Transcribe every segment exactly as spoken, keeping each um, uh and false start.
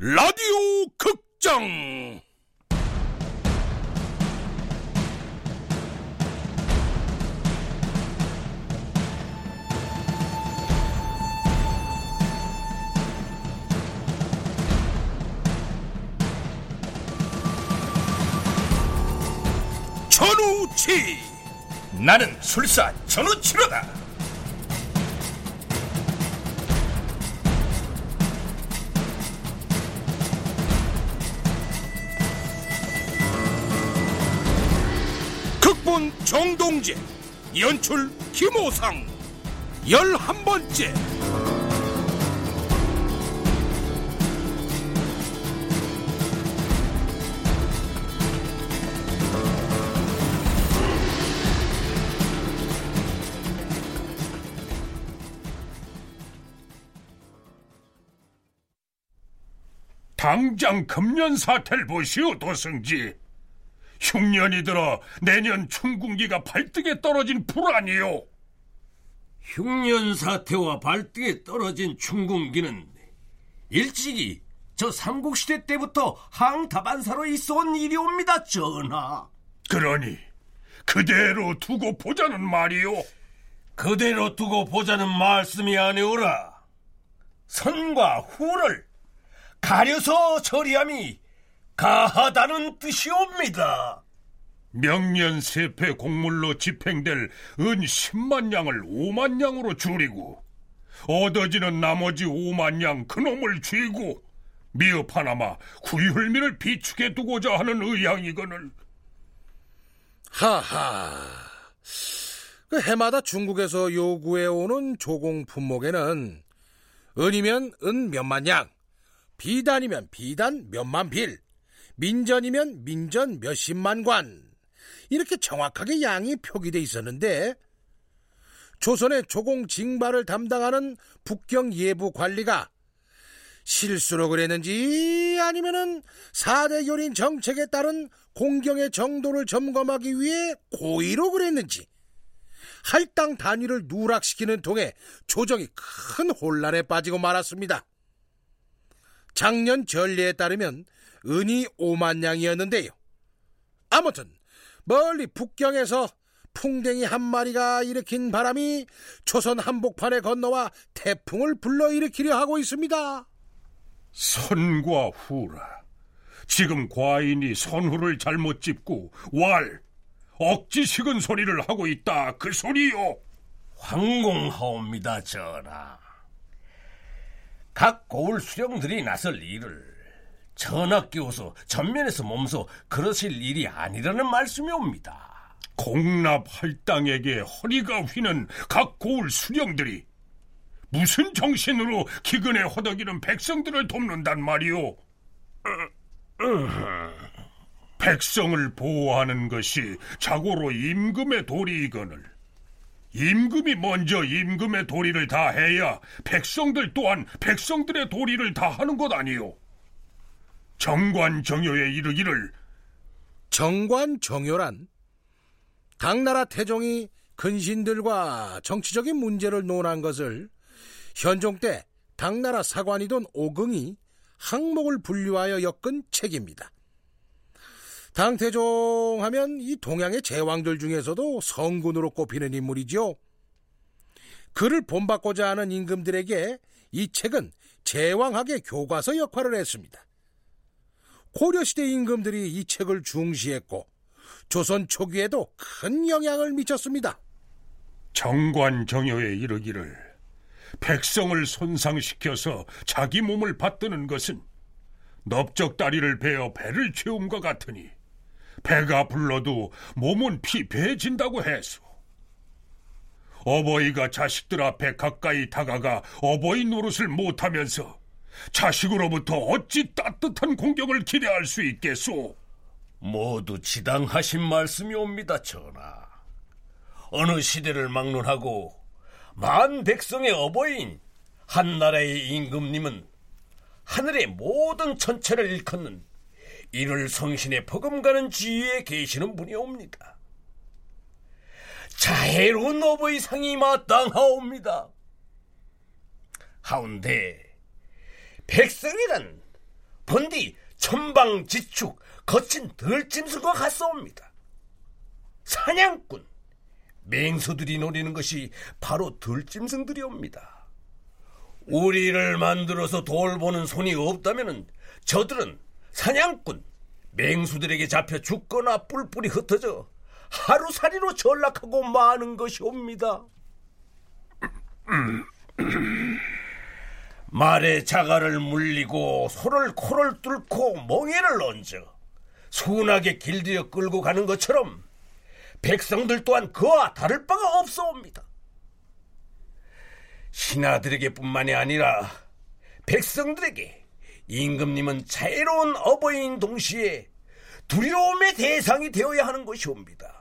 라디오 극장 전우치, 나는 술사 전우치로다. 극본 정동재, 연출 김호상. 열한 번째. 당장 금년사태를 보시오, 도승지. 흉년이 들어 내년 춘궁기가 발등에 떨어진 불안이요. 흉년사태와 발등에 떨어진 춘궁기는 일찍이 저 삼국시대 때부터 항다반사로 있어온 일이옵니다, 전하. 그러니 그대로 두고 보자는 말이요. 그대로 두고 보자는 말씀이 아니오라. 선과 후를 가려서 처리함이 가하다는 뜻이옵니다. 명년세폐 공물로 집행될 은 십만 양을 오만 양으로 줄이고, 얻어지는 나머지 오만 양 그놈을 쥐고, 미흡 하나마 구휼미를 비축해 두고자 하는 의향이거늘. 하하, 그 해마다 중국에서 요구해오는 조공 품목에는 은이면 은 몇만 양, 비단이면 비단 몇만 빌, 민전이면 민전 몇십만 관, 이렇게 정확하게 양이 표기돼 있었는데, 조선의 조공 징발을 담당하는 북경 예부 관리가 실수로 그랬는지 아니면은 사대 요린 정책에 따른 공경의 정도를 점검하기 위해 고의로 그랬는지, 할당 단위를 누락시키는 통에 조정이 큰 혼란에 빠지고 말았습니다. 작년 전례에 따르면 은이 오만 양이었는데요. 아무튼 멀리 북경에서 풍뎅이 한 마리가 일으킨 바람이 조선 한복판에 건너와 태풍을 불러일으키려 하고 있습니다. 선과 후라. 지금 과인이 선후를 잘못 짚고 왈, 억지 식은 소리를 하고 있다, 그 소리요. 황공하옵니다, 전하. 각 고을 수령들이 나설 일을 전하 끼워서 전면에서 몸소 그러실 일이 아니라는 말씀이 옵니다. 공납 할당에게 허리가 휘는 각 고을 수령들이 무슨 정신으로 기근에 허덕이는 백성들을 돕는단 말이오? 백성을 보호하는 것이 자고로 임금의 도리이거늘, 임금이 먼저 임금의 도리를 다해야 백성들 또한 백성들의 도리를 다하는 것 아니오? 정관정요에 이르기를. 정관정요란 당나라 태종이 근신들과 정치적인 문제를 논한 것을 현종 때 당나라 사관이던 오긍이 항목을 분류하여 엮은 책입니다. 당태종 하면 이 동양의 제왕들 중에서도 성군으로 꼽히는 인물이죠. 그를 본받고자 하는 임금들에게 이 책은 제왕학의 교과서 역할을 했습니다. 고려시대 임금들이 이 책을 중시했고 조선 초기에도 큰 영향을 미쳤습니다. 정관정요에 이르기를, 백성을 손상시켜서 자기 몸을 받드는 것은 넓적다리를 베어 배를 채움과 같으니 배가 불러도 몸은 피폐해진다고 해서, 어버이가 자식들 앞에 가까이 다가가 어버이 노릇을 못하면서 자식으로부터 어찌 따뜻한 공경을 기대할 수 있겠소? 모두 지당하신 말씀이옵니다, 전하. 어느 시대를 막론하고 만 백성의 어버이인 한 나라의 임금님은 하늘의 모든 천체를 일컫는 이를 성신에 버금가는 지위에 계시는 분이옵니다. 자애로운 노부의 상이 마땅하옵니다. 하운데 백성이란 본디 천방지축 거친 들짐승과 같사옵니다. 사냥꾼, 맹수들이 노리는 것이 바로 들짐승들이옵니다. 우리를 만들어서 돌보는 손이 없다면 저들은 사냥꾼, 맹수들에게 잡혀 죽거나 뿔뿔이 흩어져 하루살이로 전락하고 마는 것이옵니다. 말의 자갈을 물리고 소를 코를 뚫고 멍에를 얹어 순하게 길들여 끌고 가는 것처럼 백성들 또한 그와 다를 바가 없사옵니다. 신하들에게 뿐만이 아니라 백성들에게 임금님은 자애로운 어버이인 동시에 두려움의 대상이 되어야 하는 것이옵니다.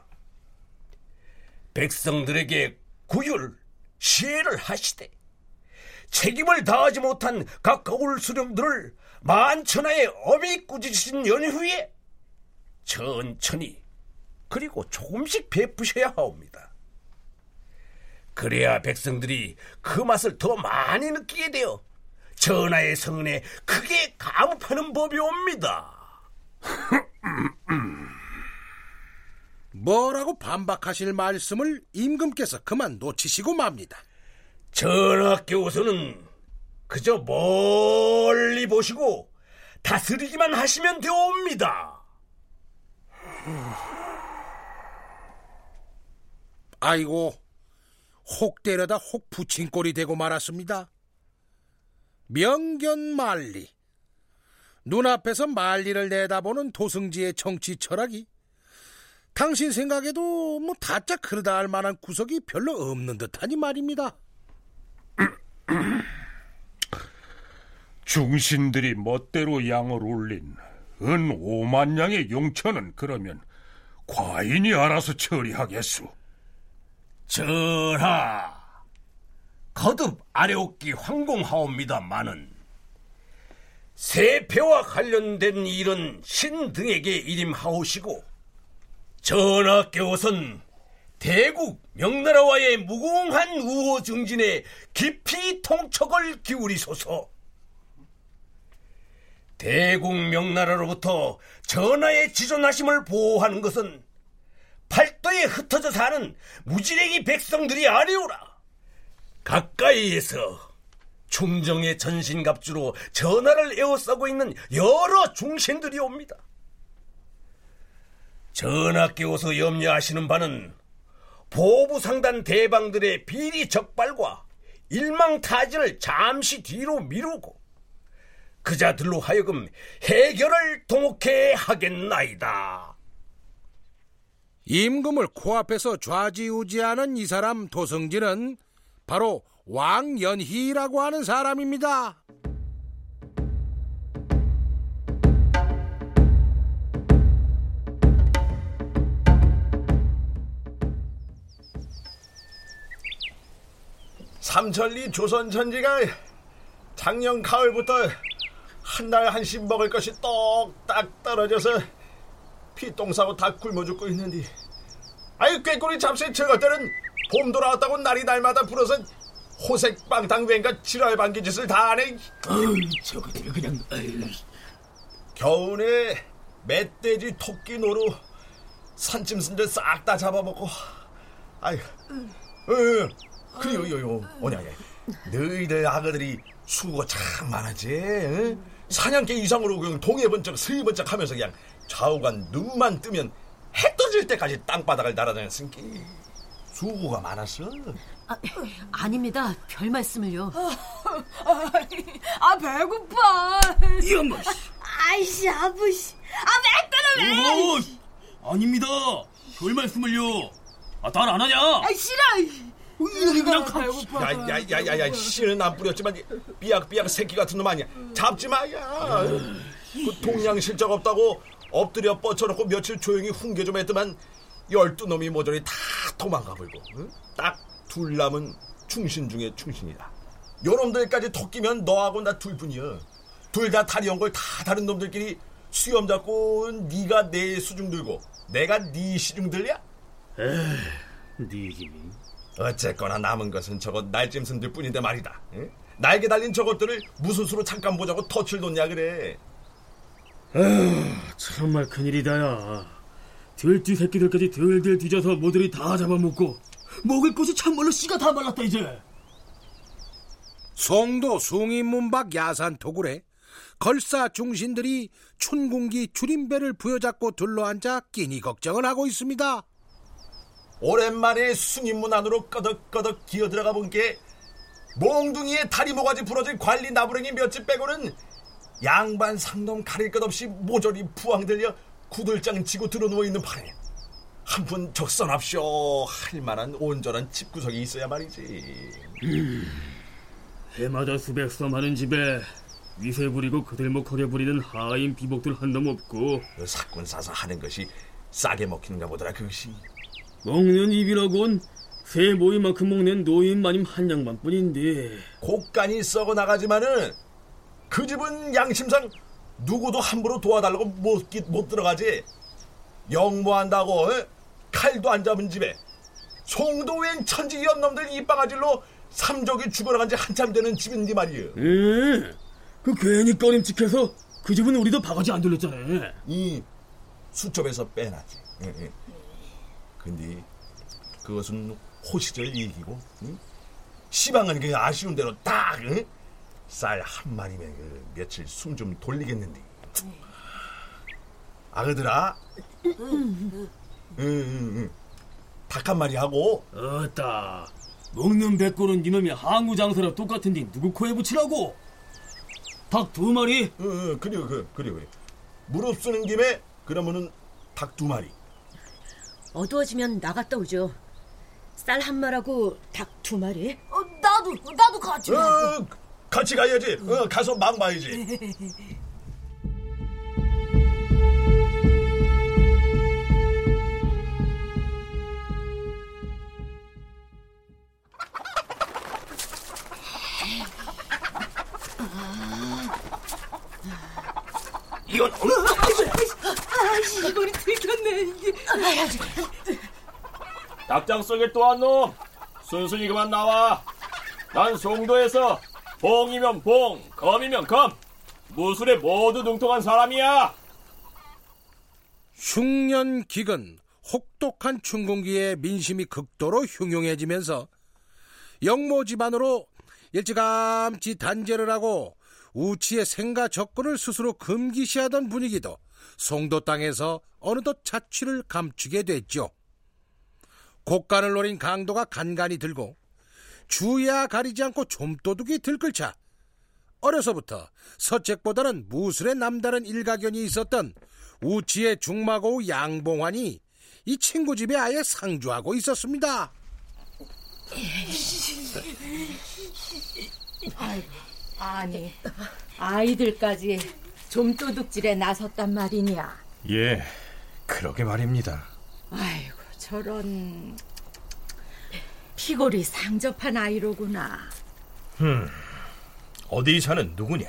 백성들에게 구휼, 시혜를 하시되 책임을 다하지 못한 가까울 수령들을 만천하에 엄히 꾸짖으신 연후에 천천히 그리고 조금씩 베푸셔야 하옵니다. 그래야 백성들이 그 맛을 더 많이 느끼게 되어 전하의 성은에 크게 감업하는 법이옵니다. 뭐라고 반박하실 말씀을 임금께서 그만 놓치시고 맙니다. 전하께서는 그저 멀리 보시고 다스리기만 하시면 되옵니다. 아이고, 혹 때려다 혹 붙인 꼴이 되고 말았습니다. 명견만리, 눈앞에서 만리를 내다보는 도승지의 정치 철학이 당신 생각에도 뭐 다짜 그러다 할 만한 구석이 별로 없는 듯하니 말입니다. 중신들이 멋대로 양을 올린 은 오만량의 용천은 그러면 과인이 알아서 처리하겠소. 전하, 거듭 아뢰옵기 황공하옵니다마는 세폐와 관련된 일은 신 등에게 일임하오시고 전하께서는 대국 명나라와의 무공한 우호 증진에 깊이 통척을 기울이소서. 대국 명나라로부터 전하의 지존하심을 보호하는 것은 팔도에 흩어져 사는 무지랭이 백성들이 아니오라. 가까이에서 충정의 전신갑주로 전하를 에워싸고 있는 여러 중신들이 옵니다. 전하께서 염려하시는 바는 보부상단 대방들의 비리 적발과 일망타진을 잠시 뒤로 미루고 그자들로 하여금 해결을 동혹해 하겠나이다. 임금을 코앞에서 좌지우지하는 이 사람 도승진은 바로 왕연희라고 하는 사람입니다. 삼천리 조선천지가 작년 가을부터 한 날 한씩 먹을 것이 똑딱 떨어져서 피똥 싸고 다 굶어 죽고 있는데, 아이 꾀꼬리 잡새 저것들은 봄 돌아왔다고 날이 날마다 불어서 호색방탕 왠가 지랄반기 짓을 다 하네. 어이 저것들 그냥 어이. 겨우내 멧돼지 토끼 노루 산짐승들 싹 다 잡아먹고, 아이 응 그리요요요 오냐 너희들 아가들이 수고 참 많아지. 응? 사냥개 이상으로 그냥 동해 번쩍 서해 번쩍 하면서 그냥 좌우간 눈만 뜨면 해 떠질 때까지 땅바닥을 날아다녔으니까 수고가 많았어. 아, 아닙니다. 별 말씀을요. 아, 배고파. 이엄마 씨. 아이씨, 아부씨. 아, 왜 때려 왜? 아닙니다. 별 말씀을요. 아, 딸 안 하냐? 아, 싫어. 야야야야야, 씨는 안 뿌렸지만 삐약삐약 새끼 같은 놈 아니야. 잡지 마야. 그 동양 실적 없다고 엎드려 뻗쳐놓고 며칠 조용히 훈계 좀 했더만 열두 놈이 모조리 다 도망가버리고, 응? 딱 둘 남은 충신 중에 충신이다. 요놈들까지 토끼면 너하고 나 둘뿐이야. 둘 다 다리 온 걸 다 다른 놈들끼리 수염 잡고 네가 내 수중 들고 내가 네 시중 들랴? 에이, 네 짐이? 어쨌거나 남은 것은 저거 날짐승들 뿐인데 말이다. 응? 날개 달린 저것들을 무슨 수로 잠깐 보자고 터치를 놓냐 그래. 에휴, 정말 큰일이다 야. 들쥐 새끼들까지 들들 뒤져서 모들이 다 잡아먹고 먹을 것이 참말로 씨가 다 말랐다 이제. 송도 숭이문박 야산토굴에 걸사 중신들이 춘궁기 추림배를 부여잡고 둘러앉아 끼니 걱정을 하고 있습니다. 오랜만에 숭이문 안으로 꺼덕꺼덕 기어들어가 본 게 몽둥이에 다리 모가지 부러진 관리 나부랭이 몇집 빼고는 양반 상놈 가릴 것 없이 모조리 부황들려 구들장 지고 들어누워있는 판에 한푼 적선합쇼 할 만한 온전한 집구석이 있어야 말이지. 음, 해마다 수백 섬하는 집에 위세 부리고 그들목하게 부리는 하인 비복들 한놈 없고 사꾼 사서 하는 것이 싸게 먹히는가 보더라. 그것이 먹는 입이라곤 새 모이만큼 먹는 노인 마님 한 양반 뿐인데 곡간이 썩어 나가지만은 그 집은 양심상 누구도 함부로 도와달라고 못, 못 들어가지. 영모한다고 에? 칼도 안 잡은 집에 송도웬 천지 연놈들 이방아질로 삼족이 죽어나간 지 한참 되는 집인데 말이여. 음, 그 괜히 꺼림칙해서 그 집은 우리도 바가지 안 돌렸잖아. 이 수첩에서 빼놨지. 응, 응. 근데 그것은 호시절 얘기고 응? 시방은 그냥 아쉬운 대로 딱 응? 쌀 한 마리면 그 며칠 숨 좀 돌리겠는데. 아그들아, 응, 응, 응. 닭 한 마리 하고. 어따 먹는 백골은 이놈이 항구 장사랑 똑같은데 누구 코에 붙이라고? 닭 두 마리. 응, 응, 그래, 그래, 그래, 그래. 무릎 쓰는 김에 그러면은 닭 두 마리. 어두워지면 나갔다 오죠. 쌀 한 마리하고 닭 두 마리. 어, 나도 나도 같이. 어, 같이 가야지. 응. 어, 가서 막 봐야지. 이건 어느? 아이씨, 이거리 들켰네 이게. 닭장 속에 또 한 놈. 순순히 그만 나와. 난 송도에서 봉이면 봉, 검이면 검, 무술에 모두 능통한 사람이야. 흉년기근, 혹독한 춘궁기에 민심이 극도로 흉흉해지면서 영모 집안으로 일찌감치 단죄를 하고 우치의 생가 접근을 스스로 금기시하던 분위기도 송도 땅에서 어느덧 자취를 감추게 됐죠. 곡간을 노린 강도가 간간이 들고 주야 가리지 않고 좀도둑이 들끓자 어려서부터 서책보다는 무술에 남다른 일가견이 있었던 우치의 중마고우 양봉환이 이 친구 집에 아예 상주하고 있었습니다. 아이, 아니, 아이들까지 좀도둑질에 나섰단 말이냐? 예, 그러게 말입니다. 아이고, 저런... 피골이 상접한 아이로구나. 흠, 어디 사는 누구냐?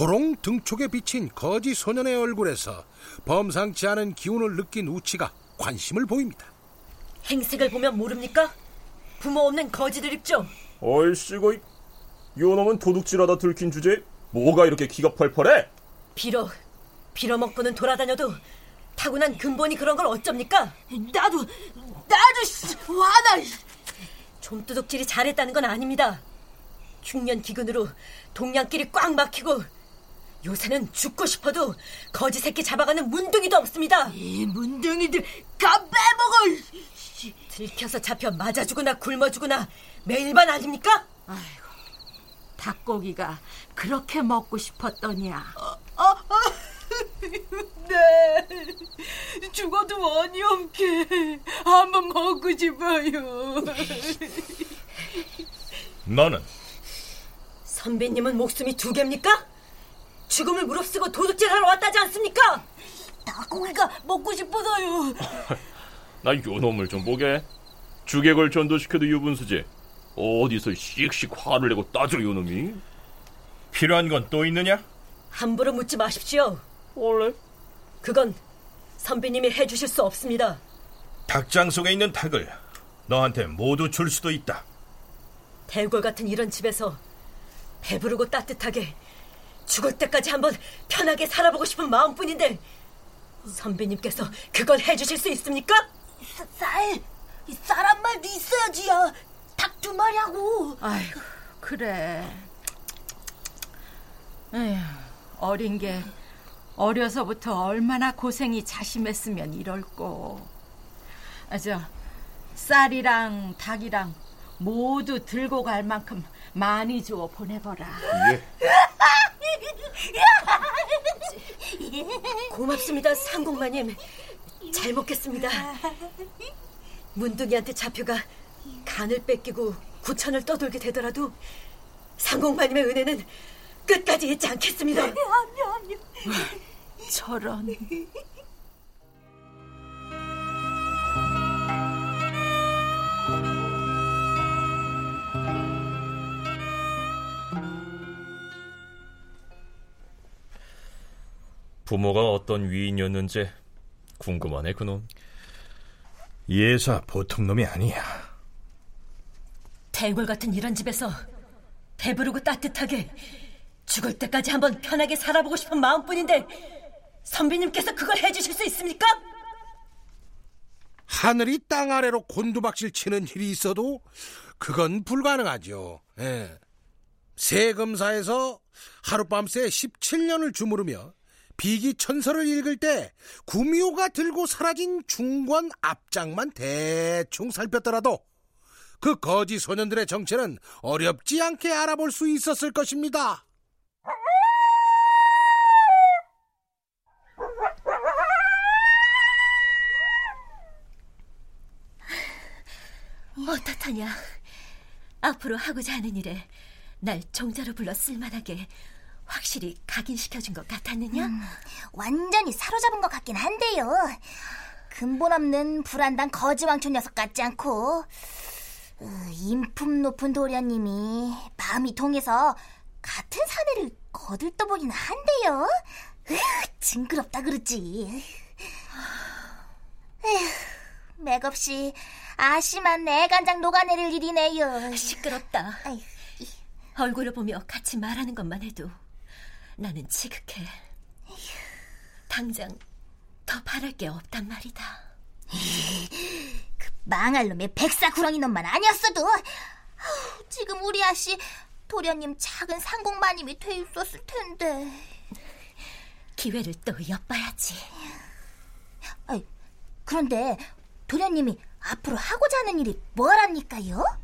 호롱 등촉에 비친 거지 소년의 얼굴에서 범상치 않은 기운을 느낀 우치가 관심을 보입니다. 행색을 보면 모릅니까? 부모 없는 거지들입 좀. 얼씨고, 이 놈은 도둑질하다 들킨 주제에 뭐가 이렇게 기가 펄펄해? 빌어, 빌어먹고는 돌아다녀도 타고난 근본이 그런 걸 어쩝니까? 나도... 나도 씨, 와나 좀도둑질이 잘했다는 건 아닙니다. 흉년 기근으로 동양길이 꽉 막히고 요새는 죽고 싶어도 거지 새끼 잡아가는 문둥이도 없습니다. 이 문둥이들 가 빼먹어. 들켜서 잡혀 맞아 죽으나 굶어 죽으나 매일반 아닙니까? 아이고, 닭고기가 그렇게 먹고 싶었더냐? 어, 어, 어. 네, 죽어도 원이 없게 한번 먹고 싶어요. 너는? 선배님은 목숨이 두 개입니까? 죽음을 무릅쓰고 도둑질하러 왔다지 않습니까? 닭고기가 먹고 싶어서요. 나 요놈을 좀 보게. 주객을 전도시켜도 유분수지 어디서 씩씩 화를 내고 따져 요놈이. 필요한 건 또 있느냐? 함부로 묻지 마십시오. 원래 그건 선배님이 해주실 수 없습니다. 닭장 속에 있는 닭을 너한테 모두 줄 수도 있다. 대궐 같은 이런 집에서 배부르고 따뜻하게 죽을 때까지 한번 편하게 살아보고 싶은 마음뿐인데 선비님께서 그걸 해주실 수 있습니까? 쌀! 쌀 한 말도 있어야지요. 닭 두 마리하고. 아이고, 그래. 에휴, 어린 게 어려서부터 얼마나 고생이 자심했으면 이럴꼬. 아, 저, 쌀이랑 닭이랑 모두 들고 갈 만큼 많이 주워 보내거라. 예. 고맙습니다, 상공마님. 잘 먹겠습니다. 문둥이한테 잡혀가 간을 뺏기고 구천을 떠돌게 되더라도 상공마님의 은혜는 끝까지 잊지 않겠습니다. 아니요, 아니요. 저런... 부모가 어떤 위인이었는지 궁금하네, 그놈. 예사 보통 놈이 아니야. 대궐 같은 이런 집에서 배부르고 따뜻하게 죽을 때까지 한번 편하게 살아보고 싶은 마음뿐인데 선비님께서 그걸 해주실 수 있습니까? 하늘이 땅 아래로 곤두박질 치는 일이 있어도 그건 불가능하죠. 예. 세금사에서 하룻밤새 십칠 년을 주무르며 비기천서를 읽을 때 구미호가 들고 사라진 중권 앞장만 대충 살폈더라도 그 거지 소년들의 정체는 어렵지 않게 알아볼 수 있었을 것입니다. 어떻하냐. 앞으로 하고자 하는 일에 날 종자로 불러 쓸만하게 확실히 각인시켜준 것 같았느냐? 음, 완전히 사로잡은 것 같긴 한데요. 근본 없는 불안당 거지왕촌 녀석 같지 않고 으, 인품 높은 도련님이 마음이 통해서 같은 사내를 거들떠보긴 한데요. 으, 징그럽다 그러지. 에휴, 맥없이 아심한 내간장 녹아내릴 일이네요. 시끄럽다. 아휴. 얼굴을 보며 같이 말하는 것만 해도 나는 지극해. 당장 더 바랄 게 없단 말이다. 그 망할 놈의 백사구렁이 놈만 아니었어도 아우, 지금 우리 아씨 도련님 작은 상공마님이 돼 있었을 텐데. 기회를 또 엿봐야지. 아이, 그런데 도련님이 앞으로 하고자 하는 일이 뭐랍니까요?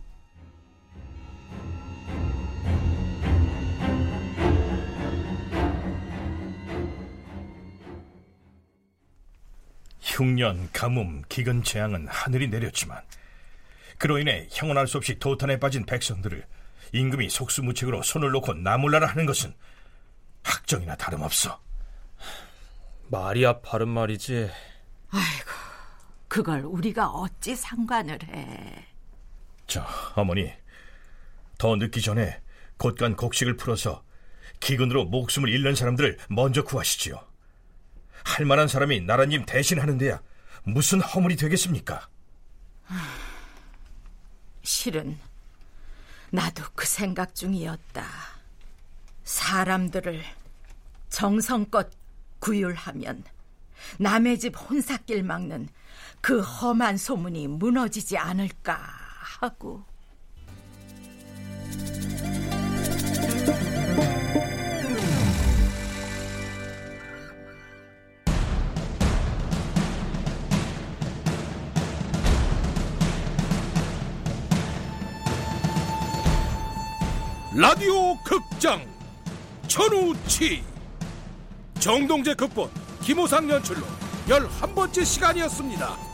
흉년, 가뭄, 기근 재앙은 하늘이 내렸지만 그로 인해 형언할 수 없이 도탄에 빠진 백성들을 임금이 속수무책으로 손을 놓고 나몰라라 하는 것은 학정이나 다름없어. 말이야 바른 말이지. 아이고, 그걸 우리가 어찌 상관을 해. 저, 어머니, 더 늦기 전에 곧간 곡식을 풀어서 기근으로 목숨을 잃는 사람들을 먼저 구하시지요. 할 만한 사람이 나라님 대신하는 데야 무슨 허물이 되겠습니까? 실은 나도 그 생각 중이었다. 사람들을 정성껏 구휼하면 남의 집 혼삿길 막는 그 험한 소문이 무너지지 않을까 하고. 라디오 극장 전우치, 정동재 극본, 김호상 연출로 열한 번째 시간이었습니다.